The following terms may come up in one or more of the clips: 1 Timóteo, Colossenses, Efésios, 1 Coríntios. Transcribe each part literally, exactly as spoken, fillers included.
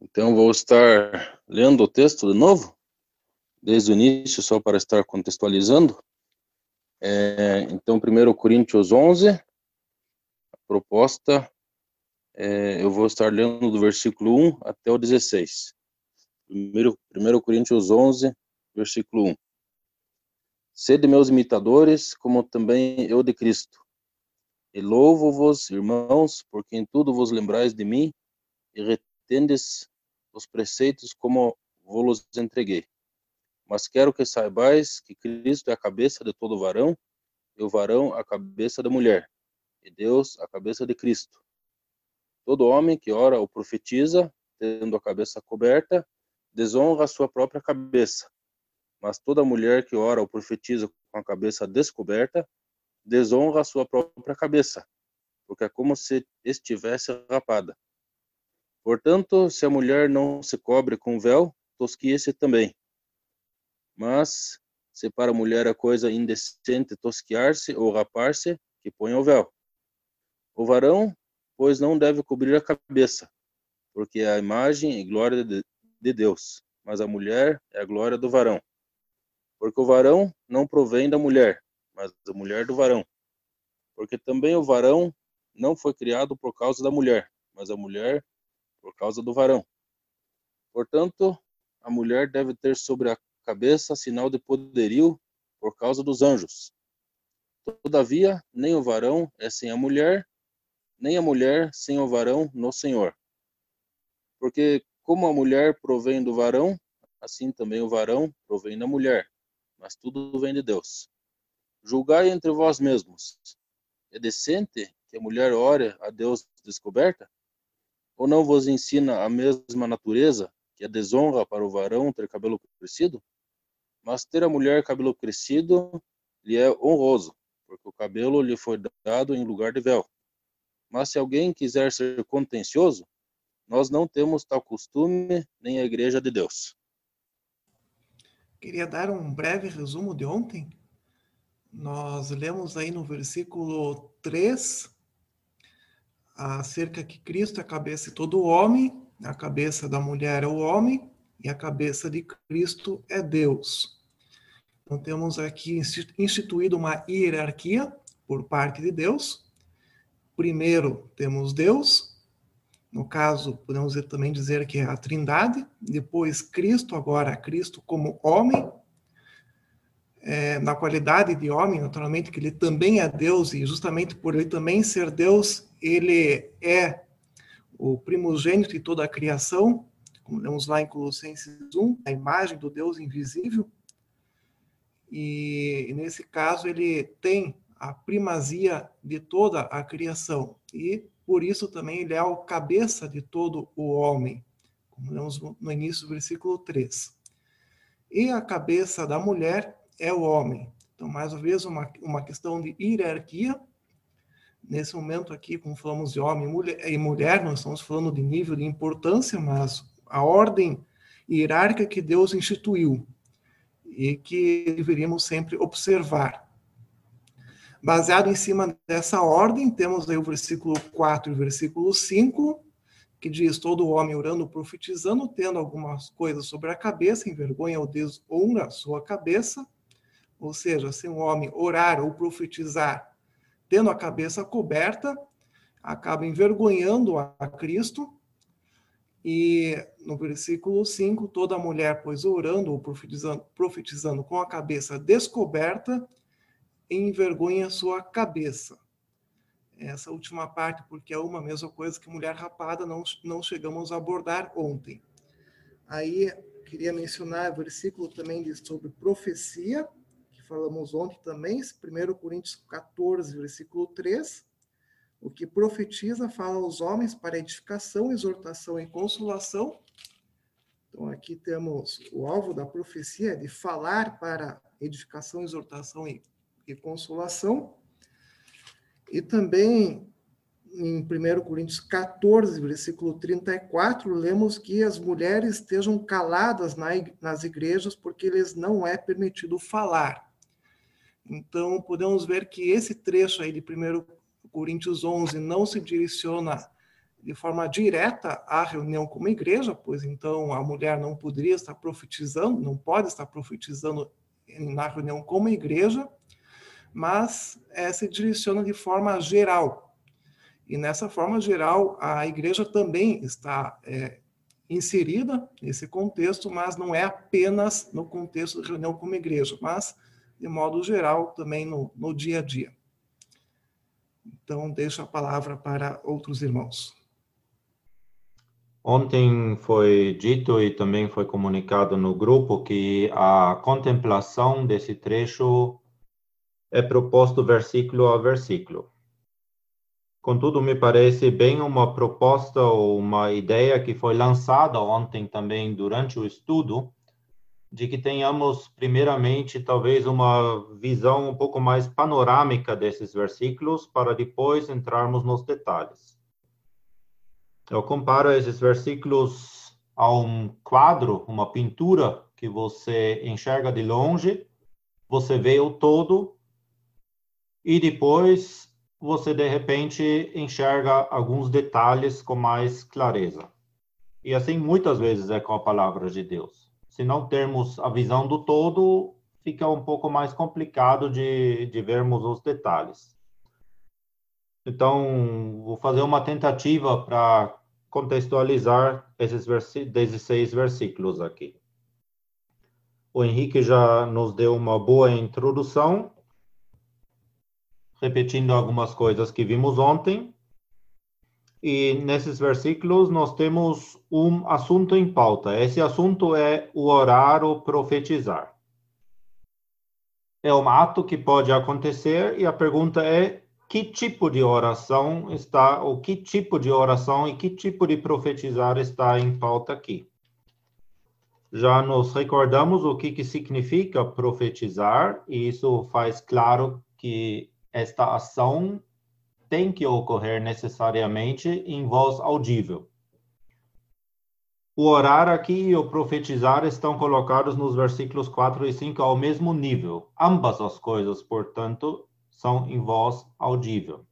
Então, vou estar lendo o texto de novo, desde o início, só para estar contextualizando. É, então, primeiro Coríntios onze, a proposta, é, eu vou estar lendo do versículo um até o dezesseis. primeiro Coríntios onze, versículo um. Sede meus imitadores, como também eu de Cristo. E louvo-vos, irmãos, porque em tudo vos lembrais de mim e retendes os preceitos como vos entreguei. Mas quero que saibais que Cristo é a cabeça de todo varão, e o varão a cabeça da mulher, e Deus a cabeça de Cristo. Todo homem que ora ou profetiza, tendo a cabeça coberta, desonra a sua própria cabeça. Mas toda mulher que ora ou profetiza com a cabeça descoberta, desonra a sua própria cabeça, porque é como se estivesse rapada. Portanto, se a mulher não se cobre com véu, tosqueia-se também. Mas, se para a mulher é coisa indecente tosquear-se ou rapar-se, que ponha o véu. O varão, pois, não deve cobrir a cabeça, porque é a imagem e glória de Deus, mas a mulher é a glória do varão. Porque o varão não provém da mulher, mas a mulher do varão. Porque também o varão não foi criado por causa da mulher, mas a mulher por causa do varão. Portanto, a mulher deve ter sobre a cabeça sinal de poderio por causa dos anjos. Todavia, nem o varão é sem a mulher, nem a mulher sem o varão no Senhor. Porque como a mulher provém do varão, assim também o varão provém da mulher, mas tudo vem de Deus. Julgai entre vós mesmos. É decente que a mulher ore a Deus descoberta? Ou não vos ensina a mesma natureza, que é desonra para o varão ter cabelo crescido? Mas ter a mulher cabelo crescido lhe é honroso, porque o cabelo lhe foi dado em lugar de véu. Mas se alguém quiser ser contencioso, nós não temos tal costume, nem a Igreja de Deus. Queria dar um breve resumo de ontem. Nós lemos aí no versículo três, acerca que Cristo é a cabeça de todo homem, a cabeça da mulher é o homem, e a cabeça de Cristo é Deus. Então temos aqui instituído uma hierarquia por parte de Deus. Primeiro temos Deus, no caso podemos também dizer que é a Trindade, depois Cristo, agora Cristo como homem, É, na qualidade de homem, naturalmente, que ele também é Deus, e justamente por ele também ser Deus, ele é o primogênito de toda a criação, como lemos lá em Colossenses um, a imagem do Deus invisível, e, e nesse caso ele tem a primazia de toda a criação, e por isso também ele é o cabeça de todo o homem, como lemos no início do versículo três. E a cabeça da mulher é o homem. Então, mais uma vez, uma, uma questão de hierarquia. Nesse momento aqui, como falamos de homem e mulher, nós estamos falando de nível de importância, mas a ordem hierárquica que Deus instituiu e que deveríamos sempre observar. Baseado em cima dessa ordem, temos aí o versículo quatro e o versículo cinco, que diz, todo homem orando, profetizando, tendo algumas coisas sobre a cabeça, envergonha ou desonra a sua cabeça. Ou seja, se um homem orar ou profetizar tendo a cabeça coberta, acaba envergonhando a Cristo. E no versículo cinco, toda mulher, pois, orando ou profetizando, profetizando com a cabeça descoberta, envergonha a sua cabeça. Essa última parte, porque é uma mesma coisa que mulher rapada, não, não chegamos a abordar ontem. Aí, queria mencionar o versículo também de, sobre profecia, falamos ontem também, primeiro Coríntios quatorze, versículo três, o que profetiza fala aos homens para edificação, exortação e consolação. Então aqui temos o alvo da profecia, de falar para edificação, exortação e, e consolação. E também em primeiro Coríntios quatorze, versículo trinta e quatro, lemos que as mulheres estejam caladas na, nas igrejas porque lhes não é permitido falar. Então, podemos ver que esse trecho aí de primeiro Coríntios onze não se direciona de forma direta à reunião com a igreja, pois então a mulher não poderia estar profetizando, não pode estar profetizando na reunião com a igreja, mas é, se direciona de forma geral. E nessa forma geral, a igreja também está é, inserida nesse contexto, mas não é apenas no contexto de reunião como igreja, mas de modo geral também no, no dia a dia. Então, deixo a palavra para outros irmãos. Ontem foi dito e também foi comunicado no grupo que a contemplação desse trecho é proposto versículo a versículo. Contudo, me parece bem uma proposta ou uma ideia que foi lançada ontem também durante o estudo, de que tenhamos primeiramente talvez uma visão um pouco mais panorâmica desses versículos para depois entrarmos nos detalhes. Eu comparo esses versículos a um quadro, uma pintura que você enxerga de longe, você vê o todo e depois você, de repente, enxerga alguns detalhes com mais clareza. E assim, muitas vezes, é com a palavra de Deus. Se não termos a visão do todo, fica um pouco mais complicado de, de vermos os detalhes. Então, vou fazer uma tentativa para contextualizar esses dezesseis versículos aqui. O Henrique já nos deu uma boa introdução, repetindo algumas coisas que vimos ontem. E nesses versículos nós temos um assunto em pauta. Esse assunto é o orar ou profetizar. É um ato que pode acontecer e a pergunta é que tipo de oração está, ou que tipo de oração e que tipo de profetizar está em pauta aqui. Já nos recordamos o que, que significa profetizar e isso faz claro que esta ação tem que ocorrer necessariamente em voz audível. O orar aqui e o profetizar estão colocados nos versículos quatro e cinco ao mesmo nível. Ambas as coisas, portanto, são em voz audível.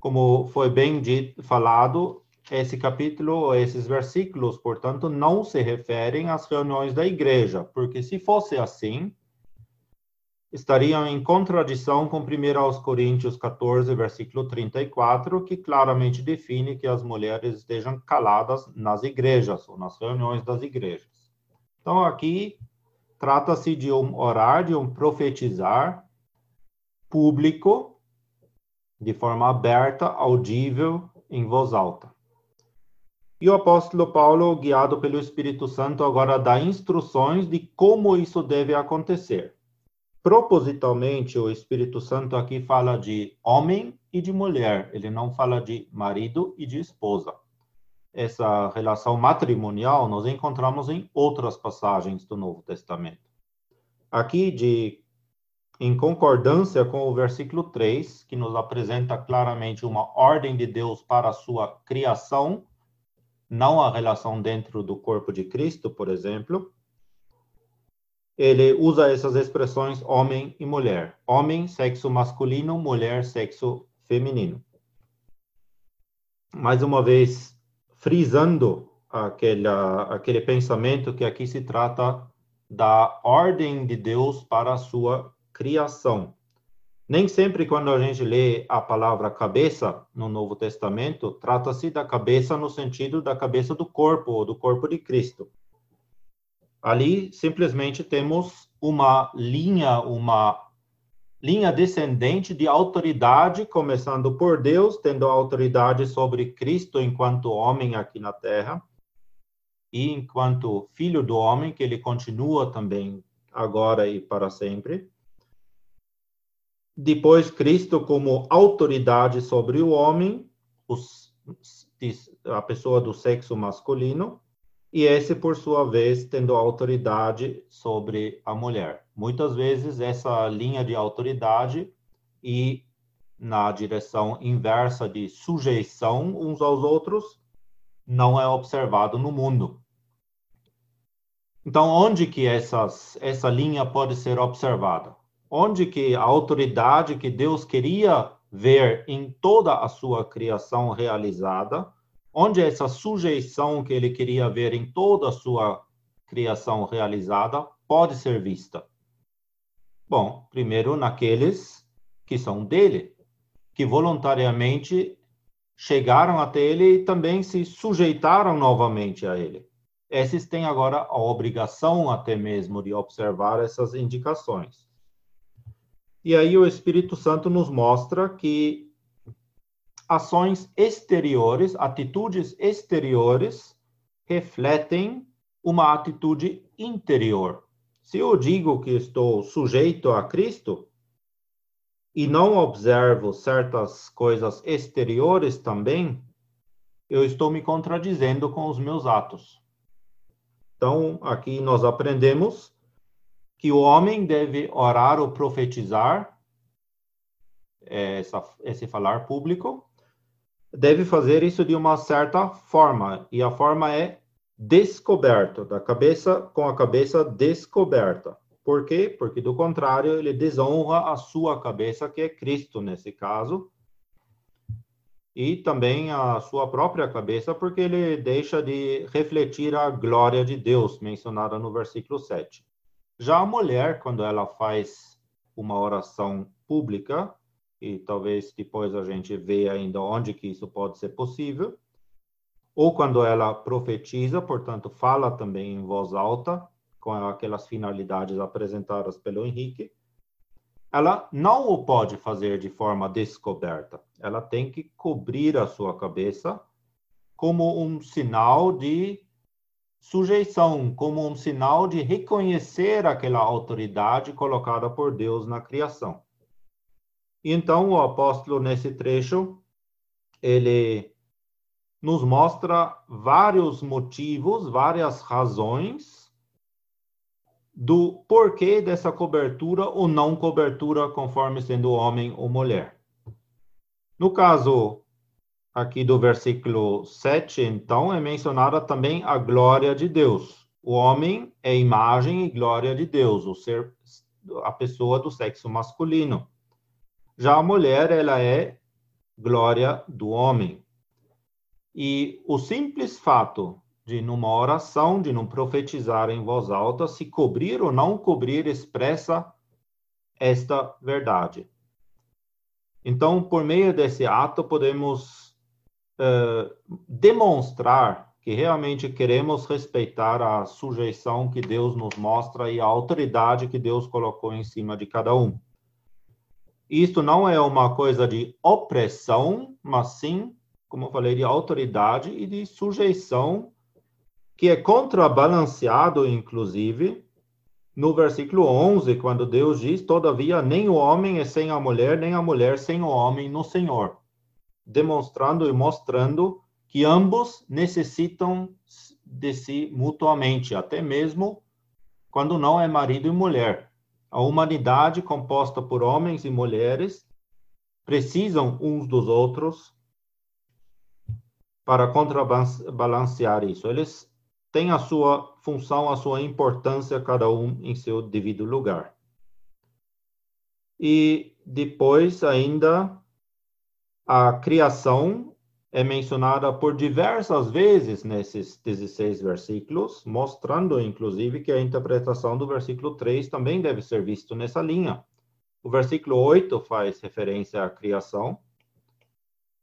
Como foi bem dito, falado, esse capítulo, esses versículos, portanto, não se referem às reuniões da igreja, porque se fosse assim, estariam em contradição com primeira aos Coríntios quatorze, versículo trinta e quatro, que claramente define que as mulheres estejam caladas nas igrejas, ou nas reuniões das igrejas. Então, aqui, trata-se de um orar, de um profetizar público, de forma aberta, audível, em voz alta. E o apóstolo Paulo, guiado pelo Espírito Santo, agora dá instruções de como isso deve acontecer. Propositalmente, o Espírito Santo aqui fala de homem e de mulher. Ele não fala de marido e de esposa. Essa relação matrimonial nós encontramos em outras passagens do Novo Testamento. Aqui, de, em concordância com o versículo três, que nos apresenta claramente uma ordem de Deus para a sua criação, não a relação dentro do corpo de Cristo, por exemplo, ele usa essas expressões homem e mulher. Homem, sexo masculino, mulher, sexo feminino. Mais uma vez, frisando aquele, aquele pensamento que aqui se trata da ordem de Deus para a sua criação. Nem sempre quando a gente lê a palavra cabeça no Novo Testamento, trata-se da cabeça no sentido da cabeça do corpo, ou do corpo de Cristo. Ali, simplesmente, temos uma linha, uma linha descendente de autoridade, começando por Deus, tendo autoridade sobre Cristo enquanto homem aqui na Terra, e enquanto Filho do Homem, que ele continua também agora e para sempre. Depois, Cristo como autoridade sobre o homem, os, a pessoa do sexo masculino, e esse, por sua vez, tendo autoridade sobre a mulher. Muitas vezes, essa linha de autoridade e na direção inversa de sujeição uns aos outros, não é observado no mundo. Então, onde que essas, essa linha pode ser observada? Onde que a autoridade que Deus queria ver em toda a sua criação realizada onde essa sujeição que ele queria ver em toda a sua criação realizada pode ser vista? Bom, primeiro naqueles que são dele, que voluntariamente chegaram até ele e também se sujeitaram novamente a ele. Esses têm agora a obrigação até mesmo de observar essas indicações. E aí o Espírito Santo nos mostra que ações exteriores, atitudes exteriores, refletem uma atitude interior. Se eu digo que estou sujeito a Cristo e não observo certas coisas exteriores também, eu estou me contradizendo com os meus atos. Então, aqui nós aprendemos que o homem deve orar ou profetizar, essa, esse falar público, deve fazer isso de uma certa forma, e a forma é descoberto, da cabeça, com a cabeça descoberta. Por quê? Porque, do contrário, ele desonra a sua cabeça, que é Cristo, nesse caso, e também a sua própria cabeça, porque ele deixa de refletir a glória de Deus, mencionada no versículo sete. Já a mulher, quando ela faz uma oração pública, e talvez depois a gente veja ainda onde que isso pode ser possível, ou quando ela profetiza, portanto, fala também em voz alta, com aquelas finalidades apresentadas pelo Henrique, ela não o pode fazer de forma descoberta. Ela tem que cobrir a sua cabeça como um sinal de sujeição, como um sinal de reconhecer aquela autoridade colocada por Deus na criação. Então, o apóstolo, nesse trecho, ele nos mostra vários motivos, várias razões do porquê dessa cobertura ou não cobertura, conforme sendo homem ou mulher. No caso aqui do versículo sete, então, é mencionada também a glória de Deus. O homem é imagem e glória de Deus, o ser, a pessoa do sexo masculino. Já a mulher, ela é glória do homem. E o simples fato de, numa oração, de não profetizar em voz alta, se cobrir ou não cobrir, expressa esta verdade. Então, por meio desse ato, podemos uh, demonstrar que realmente queremos respeitar a sujeição que Deus nos mostra e a autoridade que Deus colocou em cima de cada um. Isto não é uma coisa de opressão, mas sim, como eu falei, de autoridade e de sujeição, que é contrabalanceado, inclusive, no versículo onze, quando Deus diz, todavia, nem o homem é sem a mulher, nem a mulher sem o homem no Senhor. Demonstrando e mostrando que ambos necessitam de si mutuamente, até mesmo quando não é marido e mulher. A humanidade, composta por homens e mulheres, precisam uns dos outros para contrabalancear isso. Eles têm a sua função, a sua importância, cada um em seu devido lugar. E depois ainda, a criação é mencionada por diversas vezes nesses dezesseis versículos, mostrando, inclusive, que a interpretação do versículo três também deve ser vista nessa linha. O versículo oito faz referência à criação,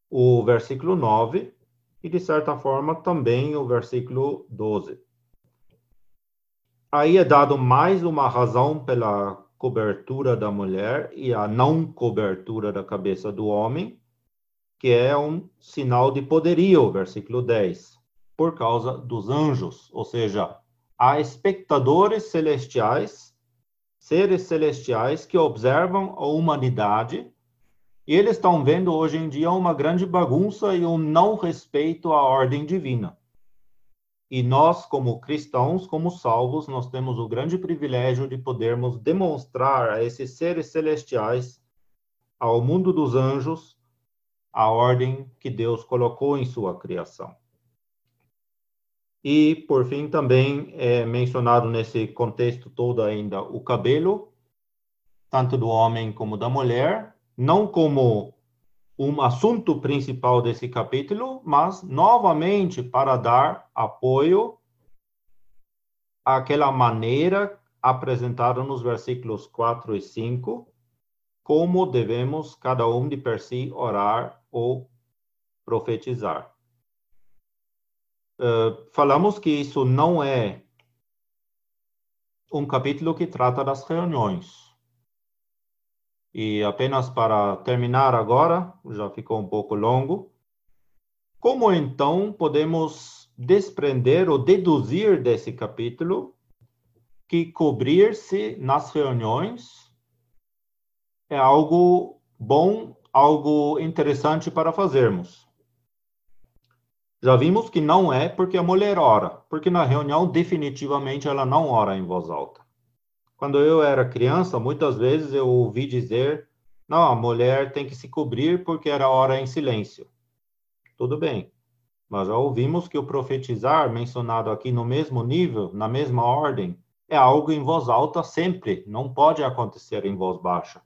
o versículo nove... e, de certa forma, também o versículo doze. Aí é dado mais uma razão pela cobertura da mulher e a não cobertura da cabeça do homem, que é um sinal de poderio, versículo dez, por causa dos anjos. Ou seja, há espectadores celestiais, seres celestiais que observam a humanidade, e eles estão vendo hoje em dia uma grande bagunça e um não respeito à ordem divina. E nós, como cristãos, como salvos, nós temos o grande privilégio de podermos demonstrar a esses seres celestiais, ao mundo dos anjos, a ordem que Deus colocou em sua criação. E, por fim, também é mencionado nesse contexto todo ainda o cabelo, tanto do homem como da mulher, não como um assunto principal desse capítulo, mas novamente para dar apoio àquela maneira apresentada nos versículos quatro e cinco, como devemos cada um de per si orar ou profetizar. Uh, falamos que isso não é um capítulo que trata das reuniões. E apenas para terminar agora, já ficou um pouco longo, como então podemos desprender ou deduzir desse capítulo que cobrir-se nas reuniões é algo bom, algo interessante para fazermos? Já vimos que não é porque a mulher ora, porque na reunião definitivamente ela não ora em voz alta. Quando eu era criança, muitas vezes eu ouvi dizer, não, a mulher tem que se cobrir porque ela ora em silêncio. Tudo bem, mas já ouvimos que o profetizar, mencionado aqui no mesmo nível, na mesma ordem, é algo em voz alta sempre, não pode acontecer em voz baixa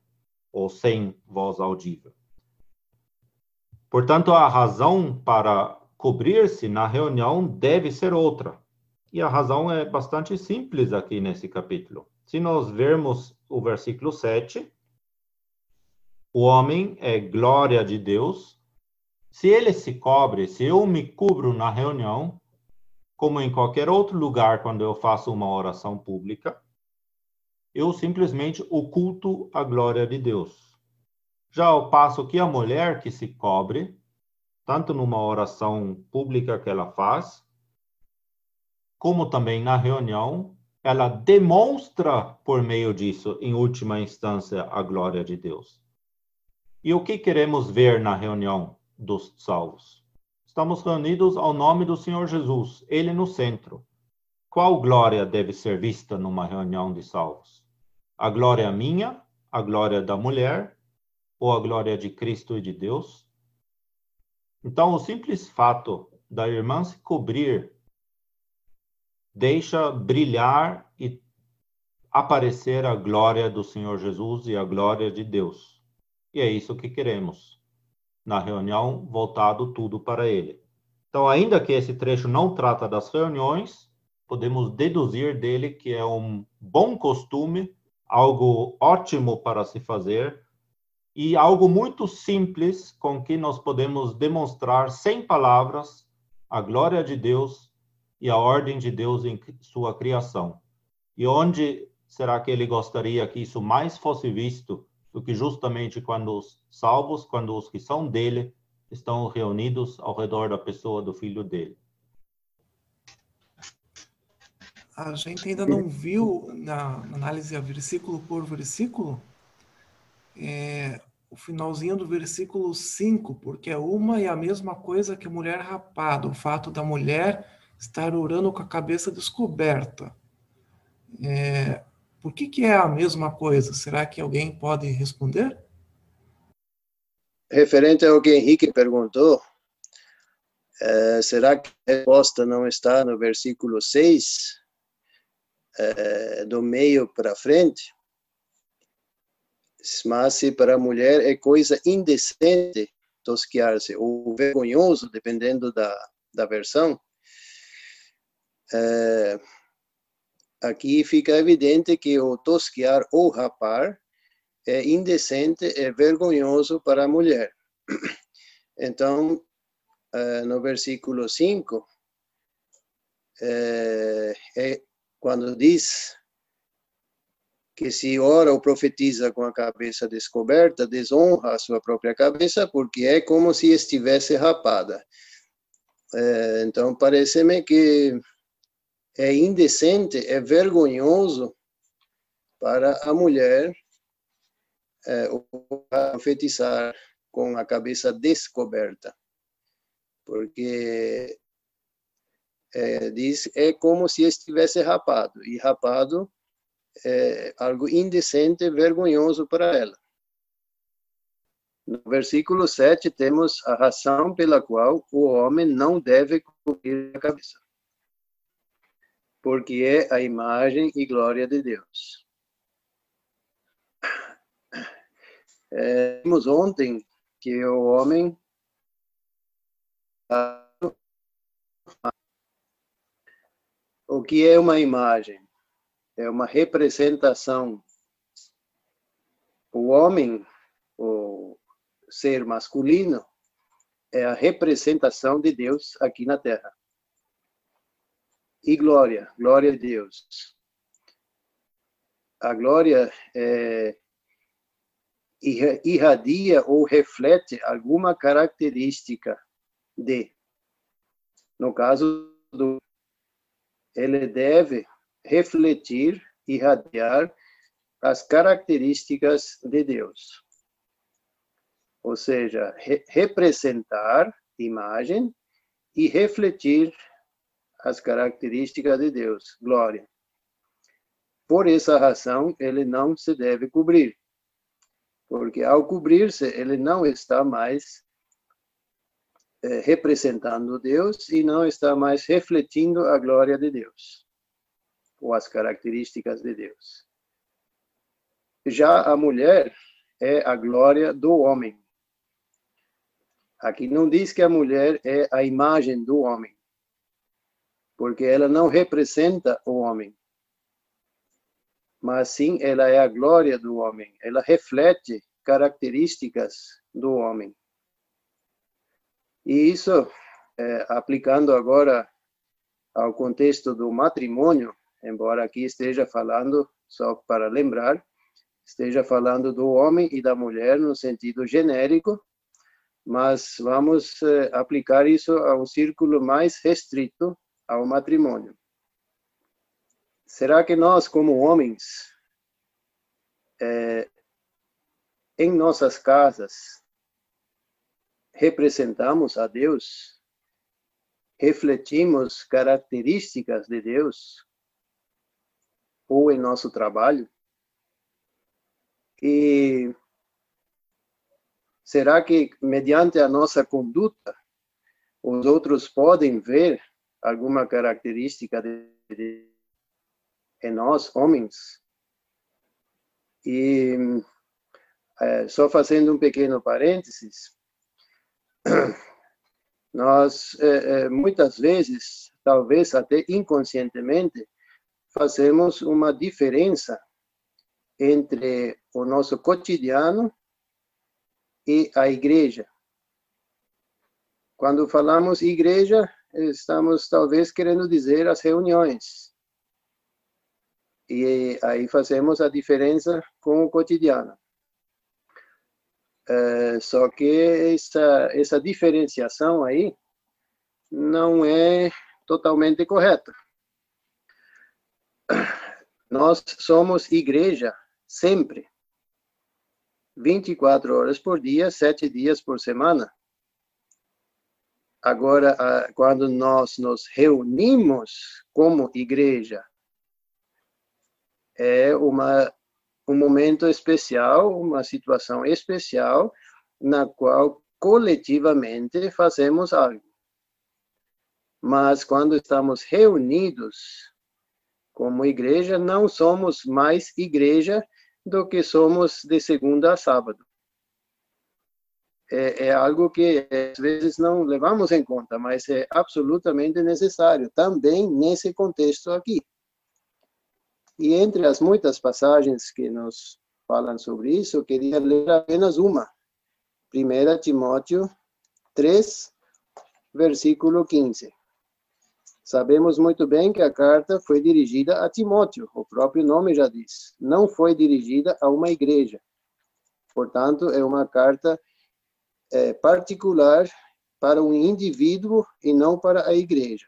ou sem voz audível. Portanto, a razão para cobrir-se na reunião deve ser outra. E a razão é bastante simples aqui nesse capítulo. Se nós vermos o versículo sete, o homem é glória de Deus. Se ele se cobre, se eu me cubro na reunião, como em qualquer outro lugar quando eu faço uma oração pública, eu simplesmente oculto a glória de Deus. Já ao passo que a mulher que se cobre, tanto numa oração pública que ela faz, como também na reunião, ela demonstra, por meio disso, em última instância, a glória de Deus. E o que queremos ver na reunião dos salvos? Estamos reunidos ao nome do Senhor Jesus, Ele no centro. Qual glória deve ser vista numa reunião de salvos? A glória minha, a glória da mulher, ou a glória de Cristo e de Deus? Então, o simples fato da irmã se cobrir deixa brilhar e aparecer a glória do Senhor Jesus e a glória de Deus. E é isso que queremos. Na reunião, voltado tudo para Ele. Então, ainda que esse trecho não trata das reuniões, podemos deduzir dele que é um bom costume, algo ótimo para se fazer, e algo muito simples com que nós podemos demonstrar, sem palavras, a glória de Deus e a ordem de Deus em sua criação. E onde será que Ele gostaria que isso mais fosse visto do que justamente quando os salvos, quando os que são dele, estão reunidos ao redor da pessoa do Filho dele? A gente ainda não viu, na análise a versículo por versículo, É, o finalzinho do versículo cinco, porque é uma e a mesma coisa que mulher rapada, o fato da mulher estar orando com a cabeça descoberta. É, por que que é a mesma coisa? Será que alguém pode responder? Referente ao que Henrique perguntou, é, será que a resposta não está no versículo seis, é, do meio para frente? Mas se para a mulher é coisa indecente tosquear-se, ou vergonhoso, dependendo da, da versão, é, aqui fica evidente que o tosquear ou rapar é indecente, é vergonhoso para a mulher. Então, é, no versículo cinco, é, é quando diz que se ora ou profetiza com a cabeça descoberta, desonra a sua própria cabeça, porque é como se estivesse rapada. É, então, parece-me que é indecente, é vergonhoso para a mulher é, profetizar com a cabeça descoberta, porque é, diz, é como se estivesse rapado, e rapado é algo indecente, vergonhoso para ela. No versículo sete, temos a razão pela qual o homem não deve cobrir a cabeça, porque é a imagem e glória de Deus. É, vimos ontem que o homem o que é uma imagem é uma representação. O homem, o ser masculino, é a representação de Deus aqui na Terra. E glória, glória a Deus. A glória é, irradia ou reflete alguma característica de. No caso do, ele deve refletir, irradiar as características de Deus. Ou seja, re- representar imagem e refletir as características de Deus, glória. Por essa razão, ele não se deve cobrir, porque ao cobrir-se, ele não está mais eh, representando Deus e não está mais refletindo a glória de Deus, ou as características de Deus. Já a mulher é a glória do homem. Aqui não diz que a mulher é a imagem do homem, porque ela não representa o homem. Mas sim, ela é a glória do homem. Ela reflete características do homem. E isso, é, aplicando agora ao contexto do matrimônio, embora aqui esteja falando, só para lembrar, esteja falando do homem e da mulher no sentido genérico, mas vamos eh, aplicar isso a um círculo mais restrito ao matrimônio. Será que nós, como homens, eh, em nossas casas, representamos a Deus? Refletimos características de Deus? Ou em nosso trabalho? E será que, mediante a nossa conduta, os outros podem ver alguma característica de, de, de nós, homens? E é, só fazendo um pequeno parênteses, nós é, é, muitas vezes, talvez até inconscientemente, fazemos uma diferença entre o nosso cotidiano e a igreja. Quando falamos igreja, estamos talvez querendo dizer as reuniões. E aí fazemos a diferença com o cotidiano. É, só que essa, essa diferenciação aí não é totalmente correta. Nós somos igreja. Sempre, vinte e quatro horas por dia, sete dias por semana. Agora, quando nós nos reunimos como igreja, é uma, um momento especial, uma situação especial, na qual coletivamente fazemos algo. Mas quando estamos reunidos como igreja, não somos mais igreja do que somos de segunda a sábado. É, é algo que às vezes não levamos em conta, mas é absolutamente necessário, também nesse contexto aqui. E entre as muitas passagens que nos falam sobre isso, eu queria ler apenas uma. primeira Timóteo três, versículo quinze. Sabemos muito bem que a carta foi dirigida a Timóteo, o próprio nome já diz. Não foi dirigida a uma igreja. Portanto, é uma carta é, particular para um indivíduo e não para a igreja.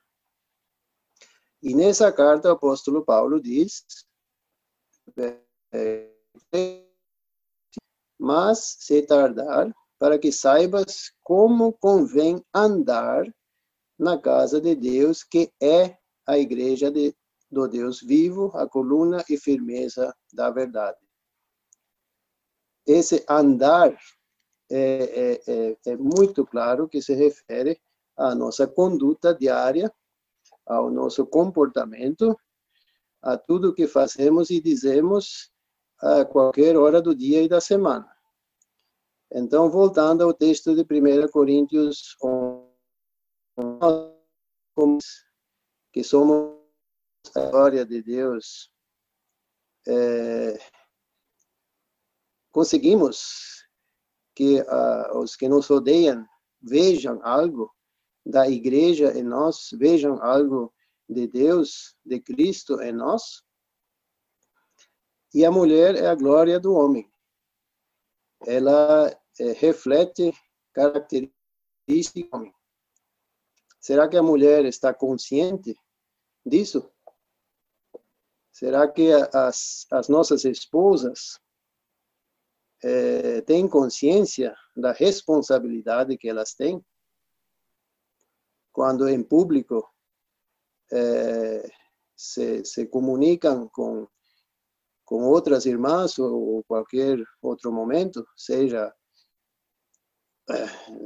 E nessa carta, o apóstolo Paulo diz, mas se tardar, para que saibas como convém andar na casa de Deus, que é a igreja de, do Deus vivo, a coluna e firmeza da verdade. Esse andar é, é, é muito claro que se refere à nossa conduta diária, ao nosso comportamento, a tudo que fazemos e dizemos a qualquer hora do dia e da semana. Então, voltando ao texto de primeira Coríntios onze, que somos a glória de Deus, é, conseguimos que uh, os que nos odeiam vejam algo da igreja em nós, vejam algo de Deus, de Cristo em nós. E a mulher é a glória do homem. Ela eh, reflete características do homem. Será que a mulher está consciente disso? Será que as, as nossas esposas eh, têm consciência da responsabilidade que elas têm? Quando em público eh, se, se comunicam com com outras irmãs ou qualquer outro momento, seja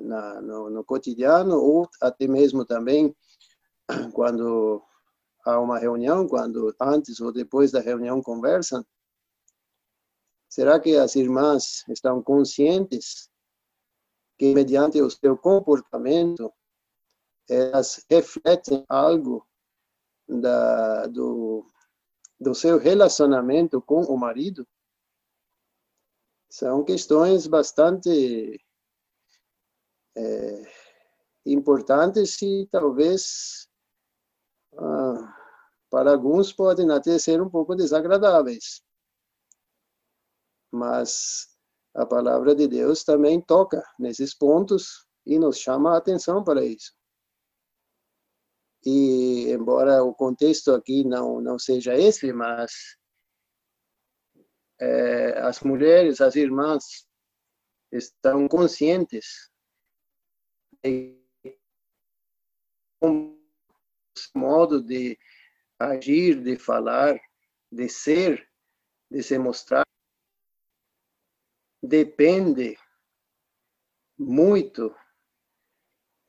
na, no, no cotidiano ou até mesmo também quando há uma reunião, quando antes ou depois da reunião conversam, será que as irmãs estão conscientes que mediante o seu comportamento elas refletem algo da, do do seu relacionamento com o marido? São questões bastante é, importantes e talvez ah, para alguns podem até ser um pouco desagradáveis. Mas a palavra de Deus também toca nesses pontos e nos chama a atenção para isso. E, embora o contexto aqui não não seja esse, mas é, as mulheres, as irmãs, estão conscientes de um modo de agir, de falar, de ser, de se mostrar, depende muito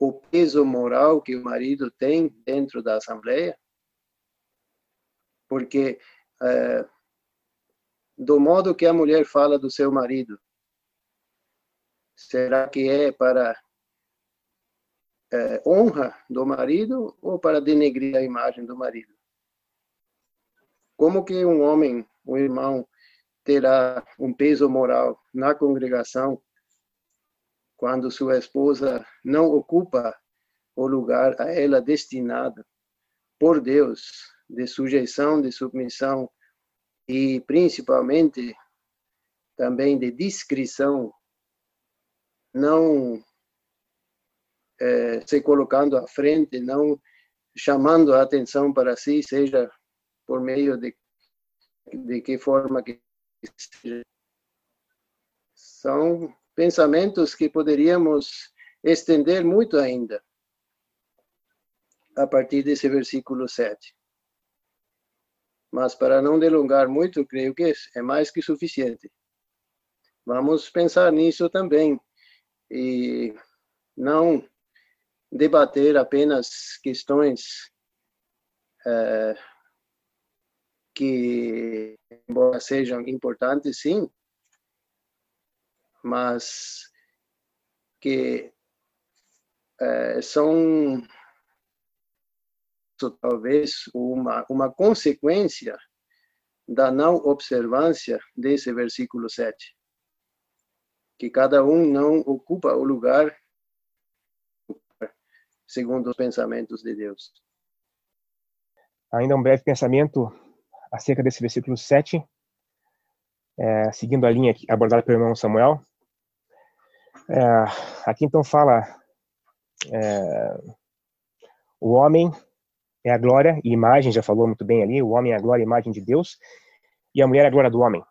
o peso moral que o marido tem dentro da Assembleia, porque é, do modo que a mulher fala do seu marido, será que é para é, honra do marido ou para denegrir a imagem do marido? Como que um homem, um irmão, terá um peso moral na congregação quando sua esposa não ocupa o lugar a ela destinado por Deus, de sujeição, de submissão e principalmente também de discrição, não é, se colocando à frente, não chamando a atenção para si, seja por meio de, de que forma que seja. São pensamentos que poderíamos estender muito ainda, a partir desse versículo sete. Mas para não delongar muito, creio que é mais que suficiente. Vamos pensar nisso também, e não debater apenas questões eh, que, embora sejam importantes, sim, mas que é, são, talvez, uma, uma consequência da não observância desse versículo sete. Que cada um não ocupa o lugar segundo os pensamentos de Deus. Ainda um breve pensamento acerca desse versículo sete, é, seguindo a linha abordada pelo irmão Samuel. É, aqui então fala é, o homem é a glória e imagem, já falou muito bem ali, o homem é a glória e imagem de Deus e a mulher é a glória do homem.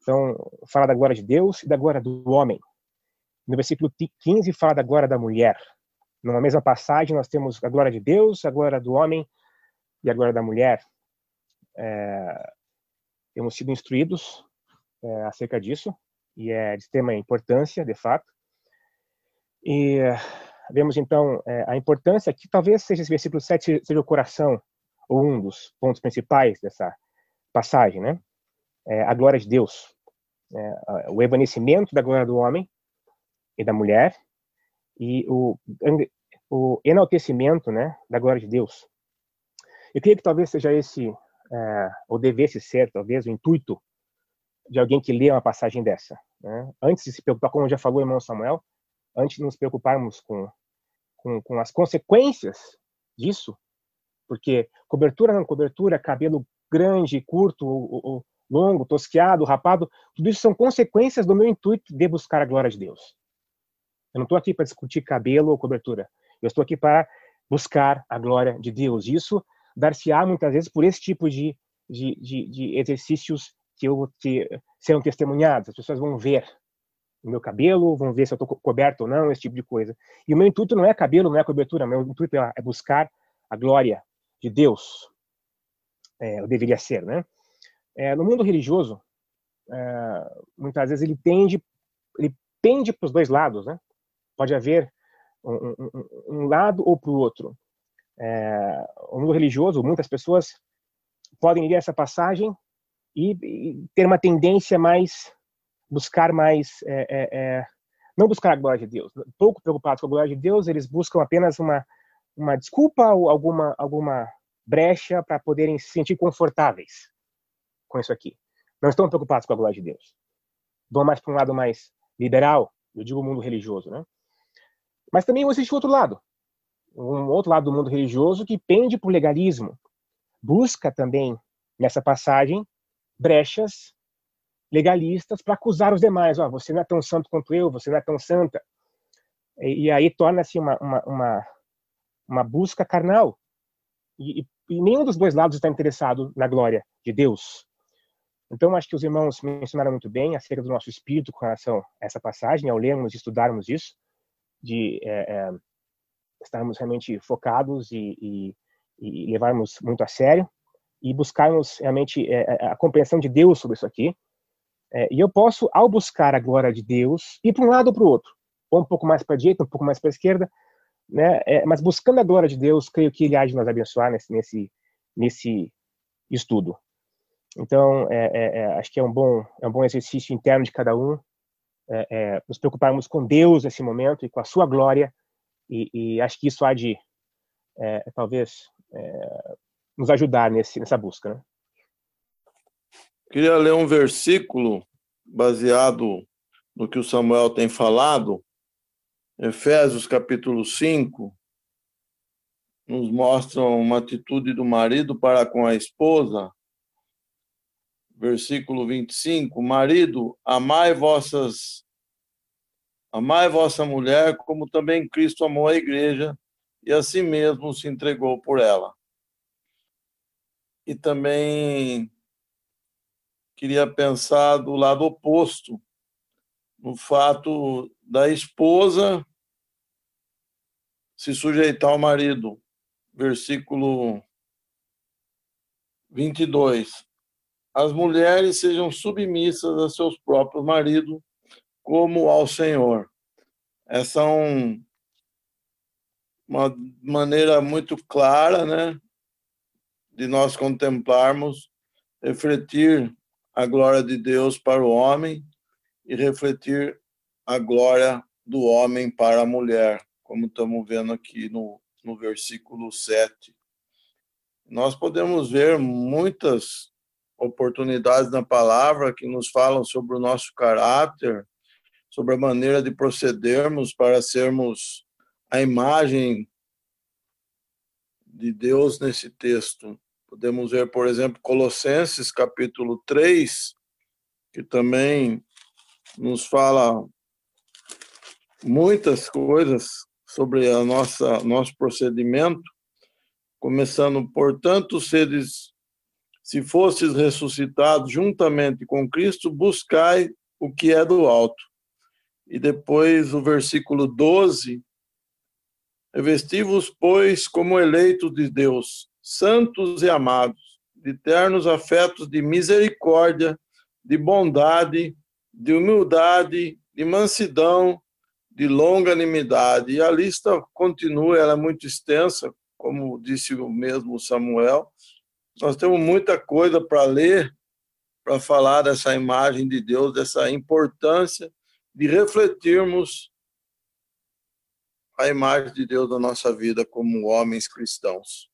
Então fala da glória de Deus e da glória do homem. No versículo quinze fala da glória da mulher. Numa mesma passagem nós temos a glória de Deus, a glória do homem e a glória da mulher. É, temos sido instruídos é, acerca disso. E é de extrema importância, de fato. E vemos, então, a importância que talvez seja esse versículo sete, seja o coração, ou um dos pontos principais dessa passagem, né? É a glória de Deus. é, o evanescimento da glória do homem e da mulher e o, o enaltecimento, né, da glória de Deus. Eu creio que talvez seja esse, é, ou devesse ser, talvez, o intuito de alguém que lê uma passagem dessa, né? Antes de se preocupar, como já falou o irmão Samuel, antes de nos preocuparmos com, com, com as consequências disso, porque cobertura não cobertura, cabelo grande, curto, ou, ou, longo, tosqueado, rapado, tudo isso são consequências do meu intuito de buscar a glória de Deus. Eu não estou aqui para discutir cabelo ou cobertura, eu estou aqui para buscar a glória de Deus. Isso dar-se-á muitas vezes por esse tipo de, de, de, de exercícios que eu que serão testemunhados. As pessoas vão ver o meu cabelo, vão ver se eu estou coberto ou não, esse tipo de coisa. E o meu intuito não é cabelo, não é cobertura, meu intuito é buscar a glória de Deus. É, eu deveria ser, né? É, no mundo religioso, é, muitas vezes ele tende, ele pende para os dois lados, né? Pode haver um, um, um lado ou para o outro. É, no mundo religioso, muitas pessoas podem ler essa passagem e, e ter uma tendência mais, buscar mais, é, é, é, não buscar a glória de Deus. Pouco preocupados com a glória de Deus, eles buscam apenas uma, uma desculpa ou alguma, alguma brecha para poderem se sentir confortáveis com isso aqui. Não estão preocupados com a glória de Deus. Vão mais para um lado mais liberal, eu digo o mundo religioso, né? Mas também existe o outro lado. Um outro lado do mundo religioso que pende para o legalismo. Busca também, nessa passagem, brechas legalistas para acusar os demais. Oh, você não é tão santo quanto eu, você não é tão santa. E, e aí torna-se uma, uma, uma, uma busca carnal. E, e, e nenhum dos dois lados está interessado na glória de Deus. Então, acho que os irmãos mencionaram muito bem acerca do nosso espírito com relação a essa passagem, ao lermos e estudarmos isso, de é, é, estarmos realmente focados e, e, e levarmos muito a sério e buscarmos realmente é, a compreensão de Deus sobre isso aqui. É, e eu posso, ao buscar a glória de Deus, ir para um lado ou para o outro, ou um pouco mais para a direita, um pouco mais para a esquerda, né? É, mas buscando a glória de Deus, creio que Ele há de nos abençoar nesse, nesse, nesse estudo. Então, é, é, é, acho que é um, bom, é um bom exercício interno de cada um, é, é, nos preocuparmos com Deus nesse momento e com a sua glória, e, e acho que isso há de, é, talvez, é, nos ajudar nesse, nessa busca, né? Queria ler um versículo baseado no que o Samuel tem falado. Efésios, capítulo cinco, nos mostra uma atitude do marido para com a esposa. Versículo vinte e cinco, marido, amai vossas, amai vossa mulher, como também Cristo amou a igreja, e a si mesmo se entregou por ela. E também queria pensar do lado oposto, no fato da esposa se sujeitar ao marido. Versículo vinte e dois. As mulheres sejam submissas a seus próprios maridos, como ao Senhor. Essa é um, uma maneira muito clara, né, de nós contemplarmos, refletir a glória de Deus para o homem e refletir a glória do homem para a mulher, como estamos vendo aqui no, no versículo sete. Nós podemos ver muitas oportunidades na palavra que nos falam sobre o nosso caráter, sobre a maneira de procedermos para sermos a imagem de Deus nesse texto. Podemos ver, por exemplo, Colossenses, capítulo três, que também nos fala muitas coisas sobre a nossa, nosso procedimento, começando, portanto, seres se fostes ressuscitados juntamente com Cristo, buscai o que é do alto. E depois o versículo doze, revesti-vos, pois, como eleitos de Deus, santos e amados, de ternos afetos de misericórdia, de bondade, de humildade, de mansidão, de longanimidade. E a lista continua, ela é muito extensa, como disse o mesmo Samuel. Nós temos muita coisa para ler, para falar dessa imagem de Deus, dessa importância de refletirmos a imagem de Deus na nossa vida como homens cristãos.